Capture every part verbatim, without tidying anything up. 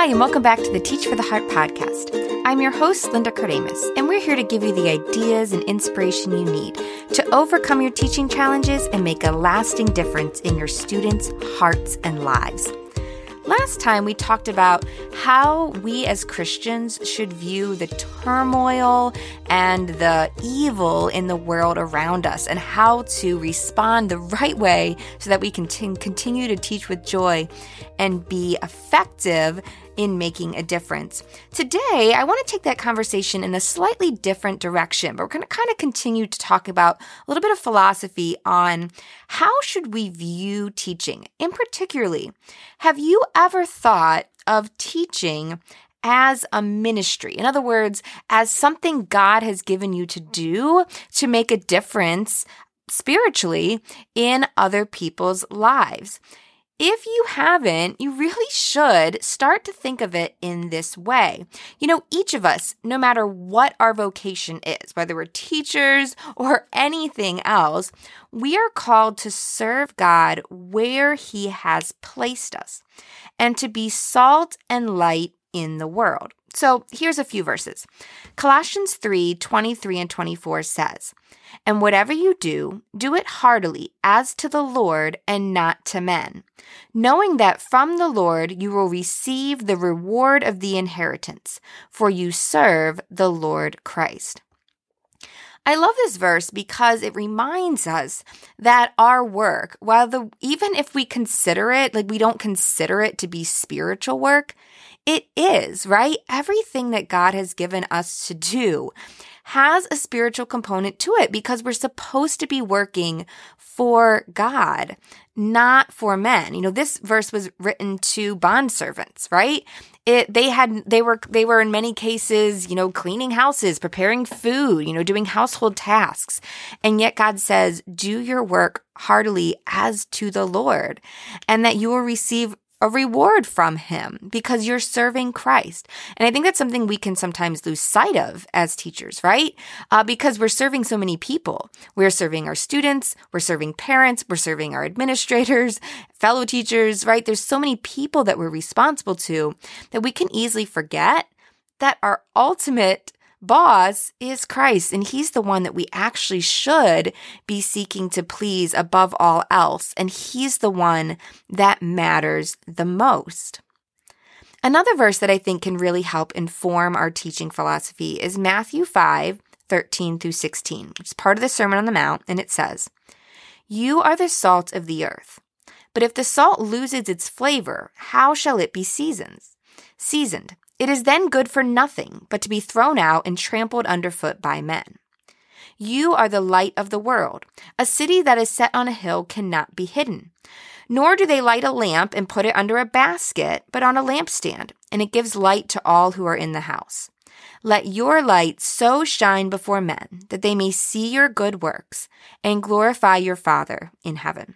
Hi, and welcome back to the Teach for the Heart podcast. I'm your host, Linda Cardamus, and we're here to give you the ideas and inspiration you need to overcome your teaching challenges and make a lasting difference in your students' hearts and lives. Last time, we talked about how we as Christians should view the turmoil and the evil in the world around us and how to respond the right way so that we can t- continue to teach with joy and be effective in making a difference. Today, I want to take that conversation in a slightly different direction, but we're going to kind of continue to talk about a little bit of philosophy on how should we view teaching. In particularly, have you ever thought of teaching as a ministry? In other words, as something God has given you to do to make a difference spiritually in other people's lives. If you haven't, you really should start to think of it in this way. You know, each of us, no matter what our vocation is, whether we're teachers or anything else, we are called to serve God where He has placed us and to be salt and light in the world. So here's a few verses. Colossians three twenty-three and twenty-four says, "And whatever you do, do it heartily as to the Lord and not to men, knowing that from the Lord you will receive the reward of the inheritance, for you serve the Lord Christ." I love this verse because it reminds us that our work, while the even if we consider it, like we don't consider it to be spiritual work, it is, right? Everything that God has given us to do has a spiritual component to it because we're supposed to be working for God, not for men. You know, this verse was written to bondservants, right? It, they had, they were, they were in many cases, you know, cleaning houses, preparing food, you know, doing household tasks. And yet God says, do your work heartily as to the Lord, and that you will receive a reward from Him because you're serving Christ. And I think that's something we can sometimes lose sight of as teachers, right? Uh, because we're serving so many people. We're serving our students, we're serving parents, we're serving our administrators, fellow teachers, right? There's so many people that we're responsible to that we can easily forget that our ultimate boss is Christ, and He's the one that we actually should be seeking to please above all else, and He's the one that matters the most. Another verse that I think can really help inform our teaching philosophy is Matthew five thirteen through sixteen, which is part of the Sermon on the Mount, and it says, "You are the salt of the earth, but if the salt loses its flavor, how shall it be seasoned? Seasoned? It is then good for nothing but to be thrown out and trampled underfoot by men. You are the light of the world. A city that is set on a hill cannot be hidden. Nor do they light a lamp and put it under a basket, but on a lampstand, and it gives light to all who are in the house. Let your light so shine before men that they may see your good works and glorify your Father in heaven."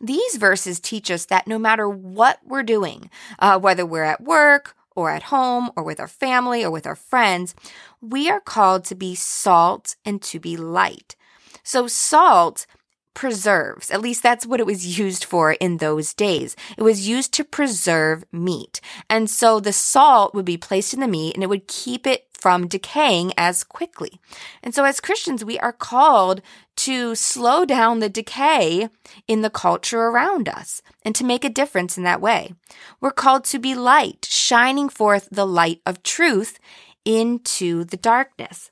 These verses teach us that no matter what we're doing, uh, whether we're at work, or at home, or with our family, or with our friends, we are called to be salt and to be light. So salt preserves, at least that's what it was used for in those days. It was used to preserve meat. And so the salt would be placed in the meat and it would keep it from decaying as quickly. And so as Christians, we are called to slow down the decay in the culture around us and to make a difference in that way. We're called to be light, shining forth the light of truth into the darkness.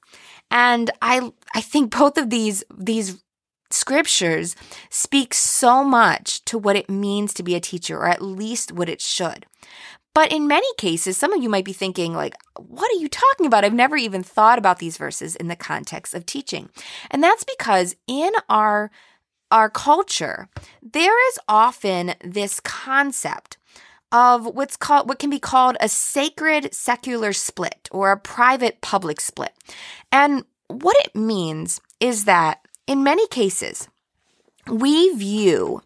And I I think both of these these scriptures speak so much to what it means to be a teacher, or at least what it should. But in many cases, some of you might be thinking, like, what are you talking about? I've never even thought about these verses in the context of teaching. And that's because in our, our culture, there is often this concept of what's called, what can be called a sacred secular split or a private public split. And what it means is that in many cases, we view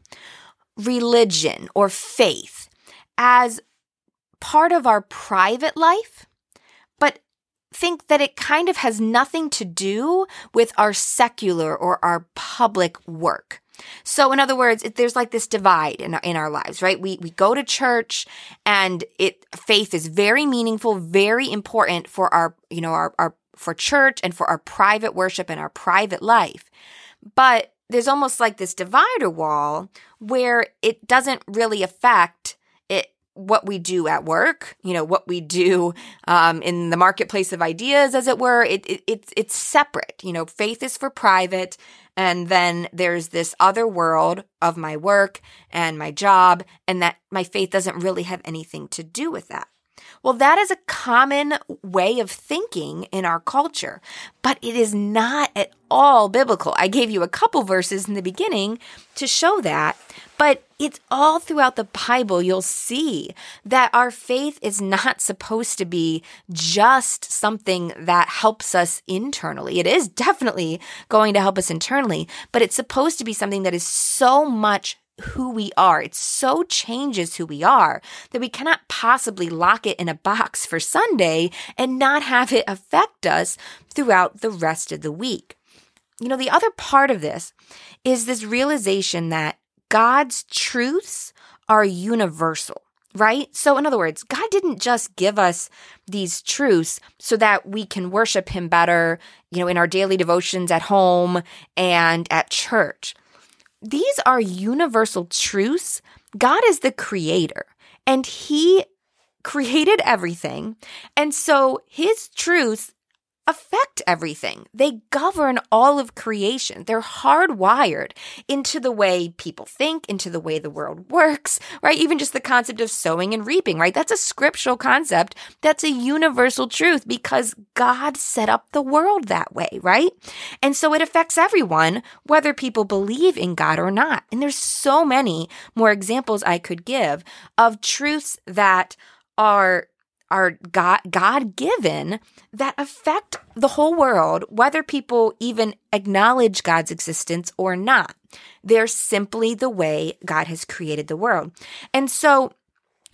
religion or faith as part of our private life, but think that it kind of has nothing to do with our secular or our public work. So in other words, it, there's like this divide in our, in our lives, right? We we go to church, and it faith is very meaningful, very important for our, you know, our, our for church and for our private worship and our private life. But there's almost like this divider wall where it doesn't really affect it what we do at work, you know, what we do um, in the marketplace of ideas, as it were. It, it it's it's separate. You know, faith is for private, and then there's this other world of my work and my job, and that my faith doesn't really have anything to do with that. Well, that is a common way of thinking in our culture, but it is not at all biblical. I gave you a couple verses in the beginning to show that, but it's all throughout the Bible. You'll see that our faith is not supposed to be just something that helps us internally. It is definitely going to help us internally, but it's supposed to be something that is so much who we are. It so changes who we are that we cannot possibly lock it in a box for Sunday and not have it affect us throughout the rest of the week. You know, the other part of this is this realization that God's truths are universal, right? So in other words, God didn't just give us these truths so that we can worship Him better, you know, in our daily devotions at home and at church. These are universal truths. God is the creator, and He created everything. And so His truths affect everything. They govern all of creation. They're hardwired into the way people think, into the way the world works, right? Even just the concept of sowing and reaping, right? That's a scriptural concept. That's a universal truth because God set up the world that way, right? And so it affects everyone, whether people believe in God or not. And there's so many more examples I could give of truths that are are God, God-given that affect the whole world, whether people even acknowledge God's existence or not. They're simply the way God has created the world. And so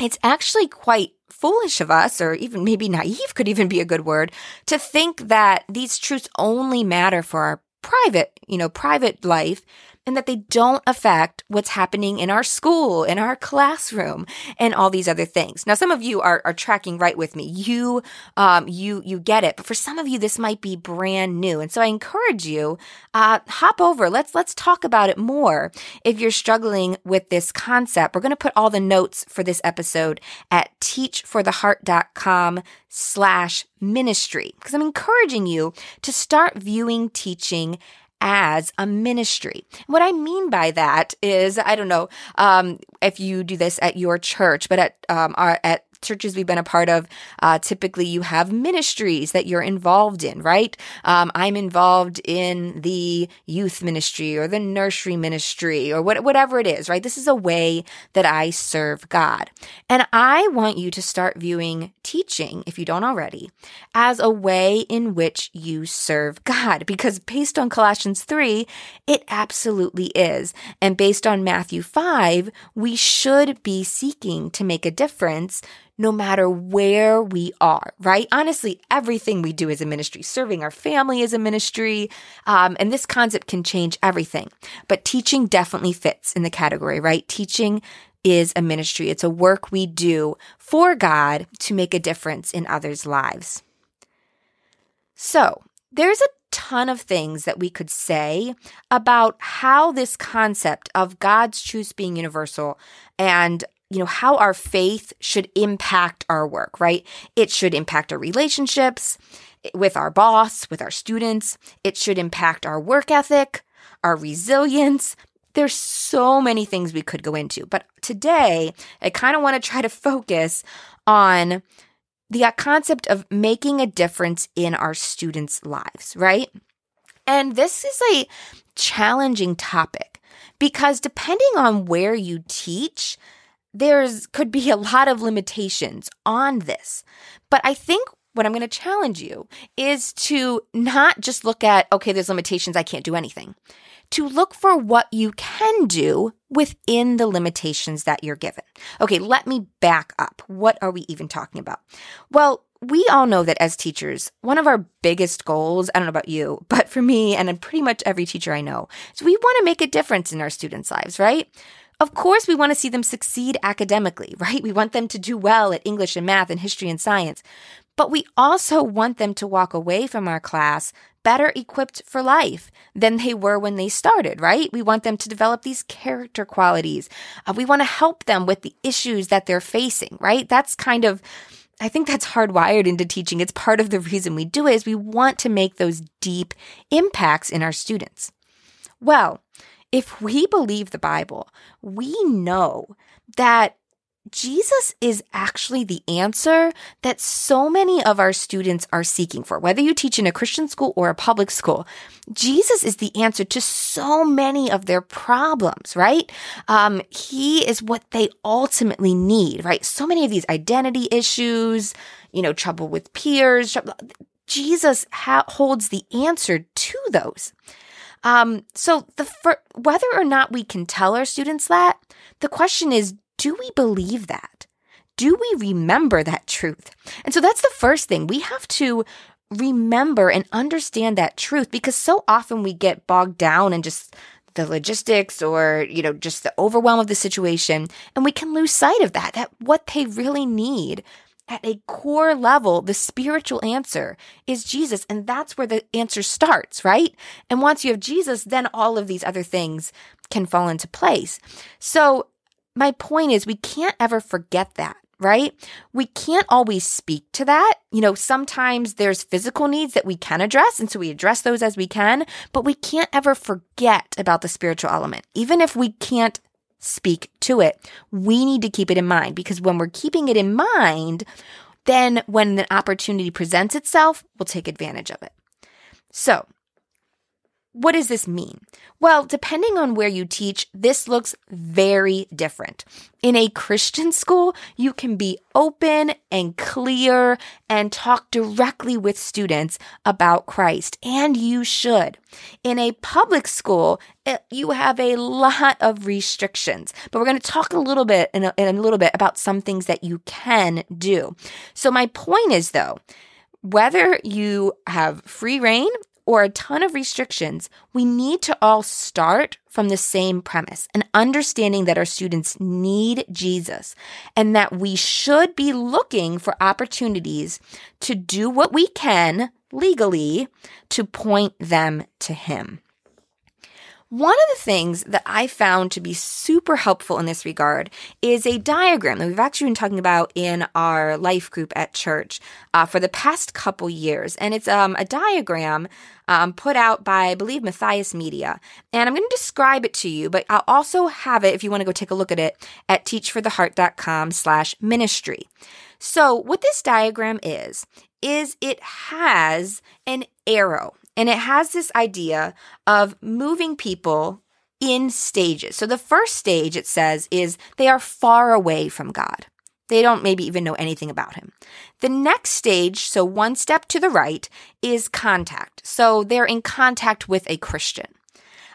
it's actually quite foolish of us, or even maybe naive could even be a good word, to think that these truths only matter for our private, you know, private life, and that they don't affect what's happening in our school, in our classroom, and all these other things. Now, some of you are, are tracking right with me. You, um, you, you get it. But for some of you, this might be brand new. And so I encourage you, uh, hop over. Let's, let's talk about it more. If you're struggling with this concept, we're going to put all the notes for this episode at teach for the heart dot com slash ministry, because I'm encouraging you to start viewing teaching as a ministry. What I mean by that is, I don't know um, if you do this at your church, but at um, our at churches we've been a part of, uh, typically you have ministries that you're involved in, right? Um, I'm involved in the youth ministry or the nursery ministry or what, whatever it is, right? This is a way that I serve God. And I want you to start viewing teaching, if you don't already, as a way in which you serve God, because based on Colossians three, it absolutely is. And based on Matthew five, we should be seeking to make a difference no matter where we are, right? Honestly, everything we do is a ministry. Serving our family is a ministry, um, and this concept can change everything. But teaching definitely fits in the category, right? Teaching is a ministry. It's a work we do for God to make a difference in others' lives. So there's a ton of things that we could say about how this concept of God's truths being universal and you know, how our faith should impact our work, right? It should impact our relationships with our boss, with our students. It should impact our work ethic, our resilience. There's so many things we could go into. But today, I kind of want to try to focus on the concept of making a difference in our students' lives, right? And this is a challenging topic because depending on where you teach, There's could be a lot of limitations on this, but I think what I'm going to challenge you is to not just look at, okay, there's limitations, I can't do anything, to look for what you can do within the limitations that you're given. Okay, let me back up. What are we even talking about? Well, we all know that as teachers, one of our biggest goals, I don't know about you, but for me and pretty much every teacher I know, is we want to make a difference in our students' lives, right? Of course, we want to see them succeed academically, right? We want them to do well at English and math and history and science. But we also want them to walk away from our class better equipped for life than they were when they started, right? We want them to develop these character qualities. Uh, we want to help them with the issues that they're facing, right? That's kind of, I think that's hardwired into teaching. It's part of the reason we do it is we want to make those deep impacts in our students. Well, if we believe the Bible, we know that Jesus is actually the answer that so many of our students are seeking for. Whether you teach in a Christian school or a public school, Jesus is the answer to so many of their problems, right? Um, he is what they ultimately need, right? So many of these identity issues, you know, trouble with peers, trouble, Jesus ha- holds the answer to those. Um, so the fir- whether or not we can tell our students that, the question is, do we believe that? Do we remember that truth? And so that's the first thing. We have to remember and understand that truth because so often we get bogged down in just the logistics or, you know, just the overwhelm of the situation. And we can lose sight of that, that what they really need at a core level, the spiritual answer is Jesus. And that's where the answer starts, right? And once you have Jesus, then all of these other things can fall into place. So my point is we can't ever forget that, right? We can't always speak to that. You know, sometimes there's physical needs that we can address, and so we address those as we can, but we can't ever forget about the spiritual element. Even if we can't speak to it, we need to keep it in mind because when we're keeping it in mind, then when the opportunity presents itself, we'll take advantage of it. So, what does this mean? Well, depending on where you teach, this looks very different. In a Christian school, you can be open and clear and talk directly with students about Christ, and you should. In a public school, it, you have a lot of restrictions, but we're going to talk a little bit in a, in a little bit about some things that you can do. So my point is, though, whether you have free reign or a ton of restrictions, we need to all start from the same premise, an understanding that our students need Jesus and that we should be looking for opportunities to do what we can legally to point them to him. One of the things that I found to be super helpful in this regard is a diagram that we've actually been talking about in our life group at church uh, for the past couple years. And it's um, a diagram um, put out by, I believe, Matthias Media. And I'm going to describe it to you, but I'll also have it, if you want to go take a look at it, at teachfortheheart.com slash ministry. So what this diagram is, is it has an arrow. And it has this idea of moving people in stages. So the first stage, it says, is they are far away from God. They don't maybe even know anything about him. The next stage, so one step to the right, is contact. So they're in contact with a Christian.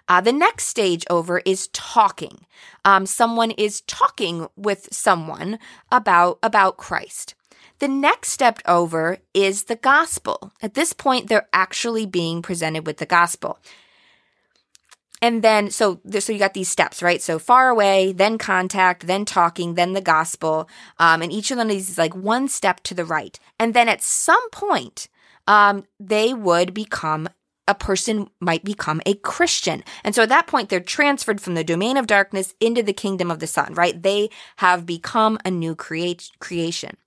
Uh, the next stage over is talking. Um, someone is talking with someone about, about Christ. The next step over is the gospel. At this point, they're actually being presented with the gospel. And then, so, so you got these steps, right? So far away, then contact, then talking, then the gospel. Um, and each of them is like one step to the right. And then at some point, um, they would become a person might become a Christian. And so at that point, they're transferred from the domain of darkness into the kingdom of the sun, right? They have become a new create, creation.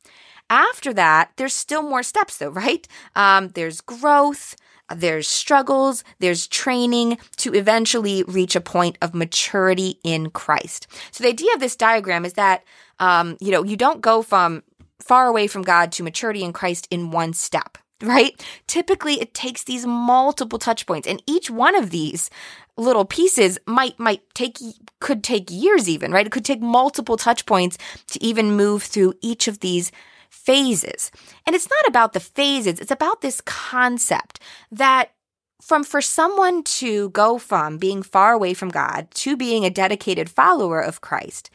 After that, there's still more steps though, right? Um, there's growth, there's struggles, there's training to eventually reach a point of maturity in Christ. So the idea of this diagram is that, um, you know, you don't go from far away from God to maturity in Christ in one step, right? Typically, it takes these multiple touch points, and each one of these little pieces might might take could take years even, right? It could take multiple touch points to even move through each of these phases. And it's not about the phases, it's about this concept that from for someone to go from being far away from God to being a dedicated follower of Christ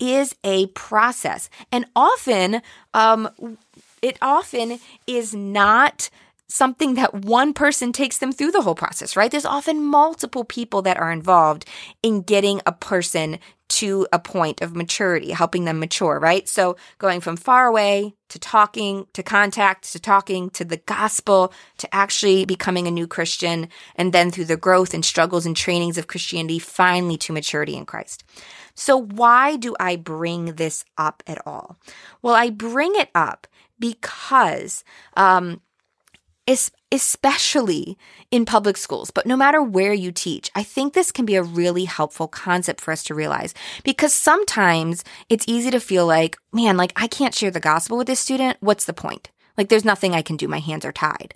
is a process. And often, um, it often is not something that one person takes them through the whole process, right? There's often multiple people that are involved in getting a person to a point of maturity, helping them mature, right? So going from far away to talking, to contact, to talking, to the gospel, to actually becoming a new Christian, and then through the growth and struggles and trainings of Christianity, finally to maturity in Christ. So why do I bring this up at all? Well, I bring it up because, um, especially in public schools, but no matter where you teach, I think this can be a really helpful concept for us to realize, because sometimes it's easy to feel like, man, like I can't share the gospel with this student. What's the point? Like there's nothing I can do. My hands are tied.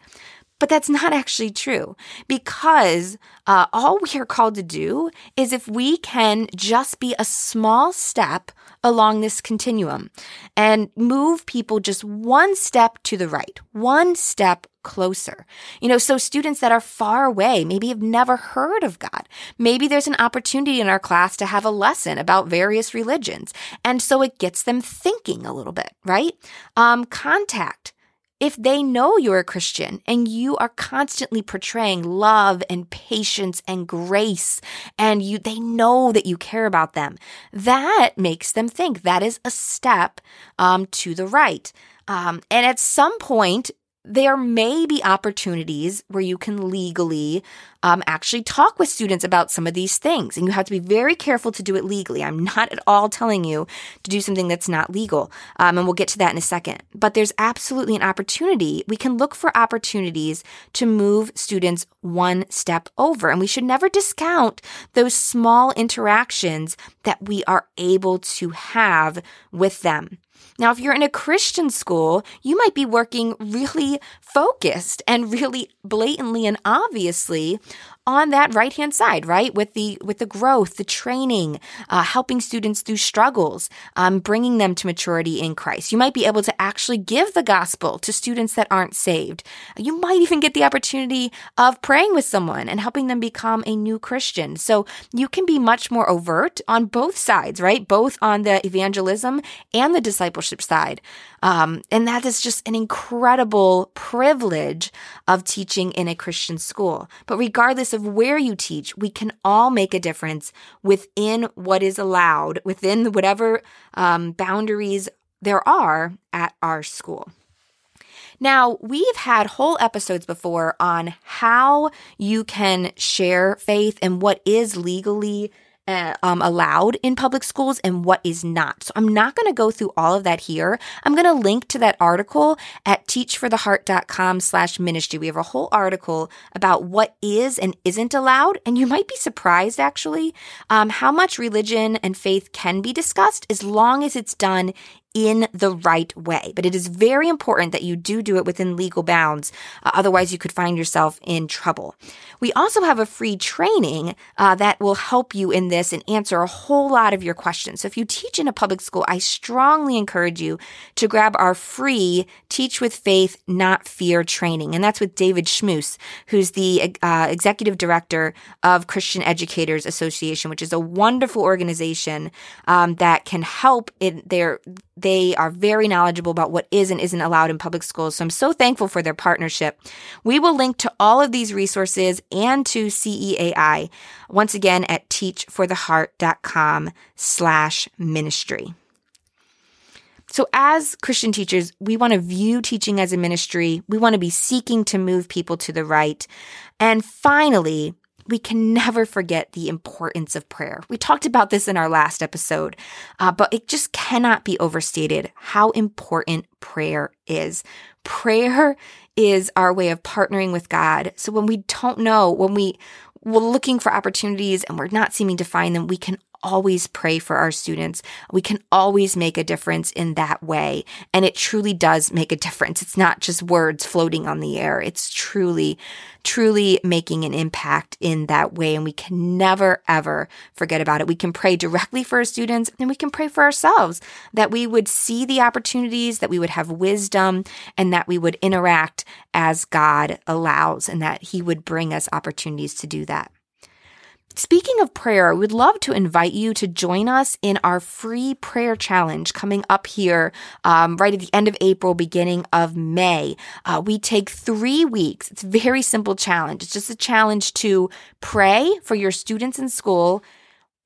But that's not actually true, because uh, all we are called to do is, if we can just be a small step along this continuum and move people just one step to the right, one step closer. You know, so students that are far away, maybe have never heard of God. Maybe there's an opportunity in our class to have a lesson about various religions. And so it gets them thinking a little bit, right? Um, contact. If they know you're a Christian and you are constantly portraying love and patience and grace, and you they know that you care about them, that makes them think. That is a step um, to the right. Um, and at some point, there may be opportunities where you can legally um, actually talk with students about some of these things. And you have to be very careful to do it legally. I'm not at all telling you to do something that's not legal. Um, and we'll get to that in a second. But there's absolutely an opportunity. We can look for opportunities to move students one step over. And we should never discount those small interactions that we are able to have with them. Now, if you're in a Christian school, you might be working really focused and really blatantly and obviously on that right-hand side, right? With the with the growth, the training, uh, helping students through struggles, um, bringing them to maturity in Christ. You might be able to actually give the gospel to students that aren't saved. You might even get the opportunity of praying with someone and helping them become a new Christian. So you can be much more overt on both sides, right? Both on the evangelism and the discipleship side. Um, and that is just an incredible privilege of teaching in a Christian school. But regardless of of where you teach, we can all make a difference within what is allowed, within whatever um, boundaries there are at our school. Now, we've had whole episodes before on how you can share faith and what is legally Uh, um, allowed in public schools and what is not. So I'm not going to go through all of that here. I'm going to link to that article at teachfortheheart.com slash ministry. We have a whole article about what is and isn't allowed. And you might be surprised, actually, um, how much religion and faith can be discussed as long as it's done in the right way. But it is very important that you do do it within legal bounds. Uh, otherwise, you could find yourself in trouble. We also have a free training uh, that will help you in this and answer a whole lot of your questions. So if you teach in a public school, I strongly encourage you to grab our free Teach With Faith, Not Fear training. And that's with David Schmuse, who's the uh, executive director of Christian Educators Association, which is a wonderful organization um, that can help in their They are very knowledgeable about what is and isn't allowed in public schools, so I'm so thankful for their partnership. We will link to all of these resources and to C E A I, once again, at teachfortheheart.com slash ministry. So as Christian teachers, we want to view teaching as a ministry. We want to be seeking to move people to the right. And finally, we can never forget the importance of prayer. We talked about this in our last episode, uh, but it just cannot be overstated how important prayer is. Prayer is our way of partnering with God. So when we don't know, when we, we're looking for opportunities and we're not seeming to find them, we can always pray for our students. We can always make a difference in that way. And it truly does make a difference. It's not just words floating on the air. It's truly, truly making an impact in that way. And we can never, ever forget about it. We can pray directly for our students, and we can pray for ourselves, that we would see the opportunities, that we would have wisdom, and that we would interact as God allows, and that He would bring us opportunities to do that. Speaking of prayer, we'd love to invite you to join us in our free prayer challenge coming up here um, right at the end of April, beginning of May. Uh, we take three weeks. It's a very simple challenge. It's just a challenge to pray for your students in school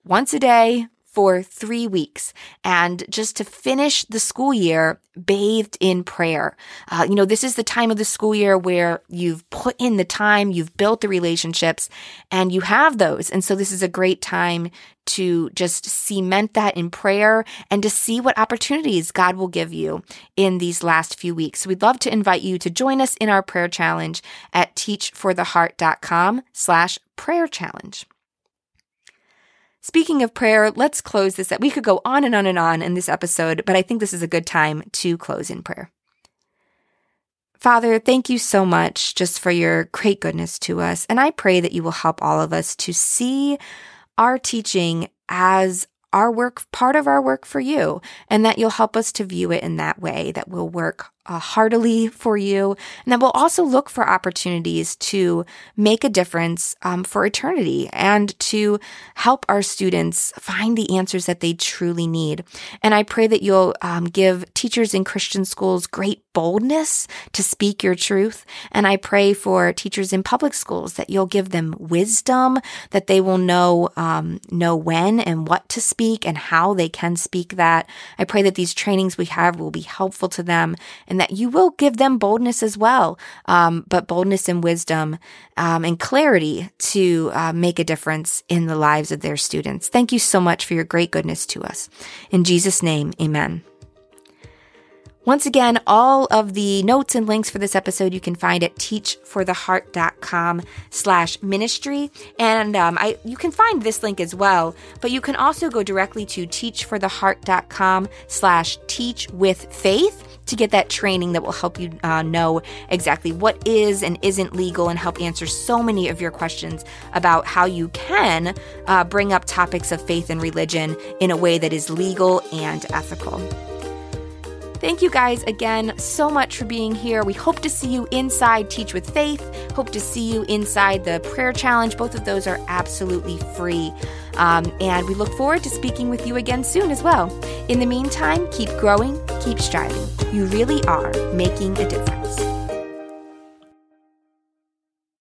once a day for three weeks, and just to finish the school year bathed in prayer. Uh, you know, this is the time of the school year where you've put in the time, you've built the relationships, and you have those. And so this is a great time to just cement that in prayer and to see what opportunities God will give you in these last few weeks. So we'd love to invite you to join us in our prayer challenge at teachfortheheart.com slash prayer challenge. Speaking of prayer, let's close this up. We could go on and on and on in this episode, but I think this is a good time to close in prayer. Father, thank you so much just for your great goodness to us. And I pray that you will help all of us to see our teaching as our work, part of our work for you, and that you'll help us to view it in that way, that we'll work uh, heartily for you, and that we'll also look for opportunities to make a difference um, for eternity and to help our students find the answers that they truly need. And I pray that you'll um, give teachers in Christian schools great boldness to speak your truth. And I pray for teachers in public schools that you'll give them wisdom, that they will know, um, know when and what to speak and how they can speak that. I pray that these trainings we have will be helpful to them, and that you will give them boldness as well, um, but boldness and wisdom um, and clarity to uh, make a difference in the lives of their students. Thank you so much for your great goodness to us. In Jesus' name, amen. Once again, all of the notes and links for this episode you can find at teachfortheheart.com slash ministry. And um, I, you can find this link as well, but you can also go directly to teachfortheheart.com slash teach with faith to get that training that will help you uh, know exactly what is and isn't legal, and help answer so many of your questions about how you can uh, bring up topics of faith and religion in a way that is legal and ethical. Thank you guys again so much for being here. We hope to see you inside Teach with Faith. Hope to see you inside the prayer challenge. Both of those are absolutely free. Um, and we look forward to speaking with you again soon as well. In the meantime, keep growing, keep striving. You really are making a difference.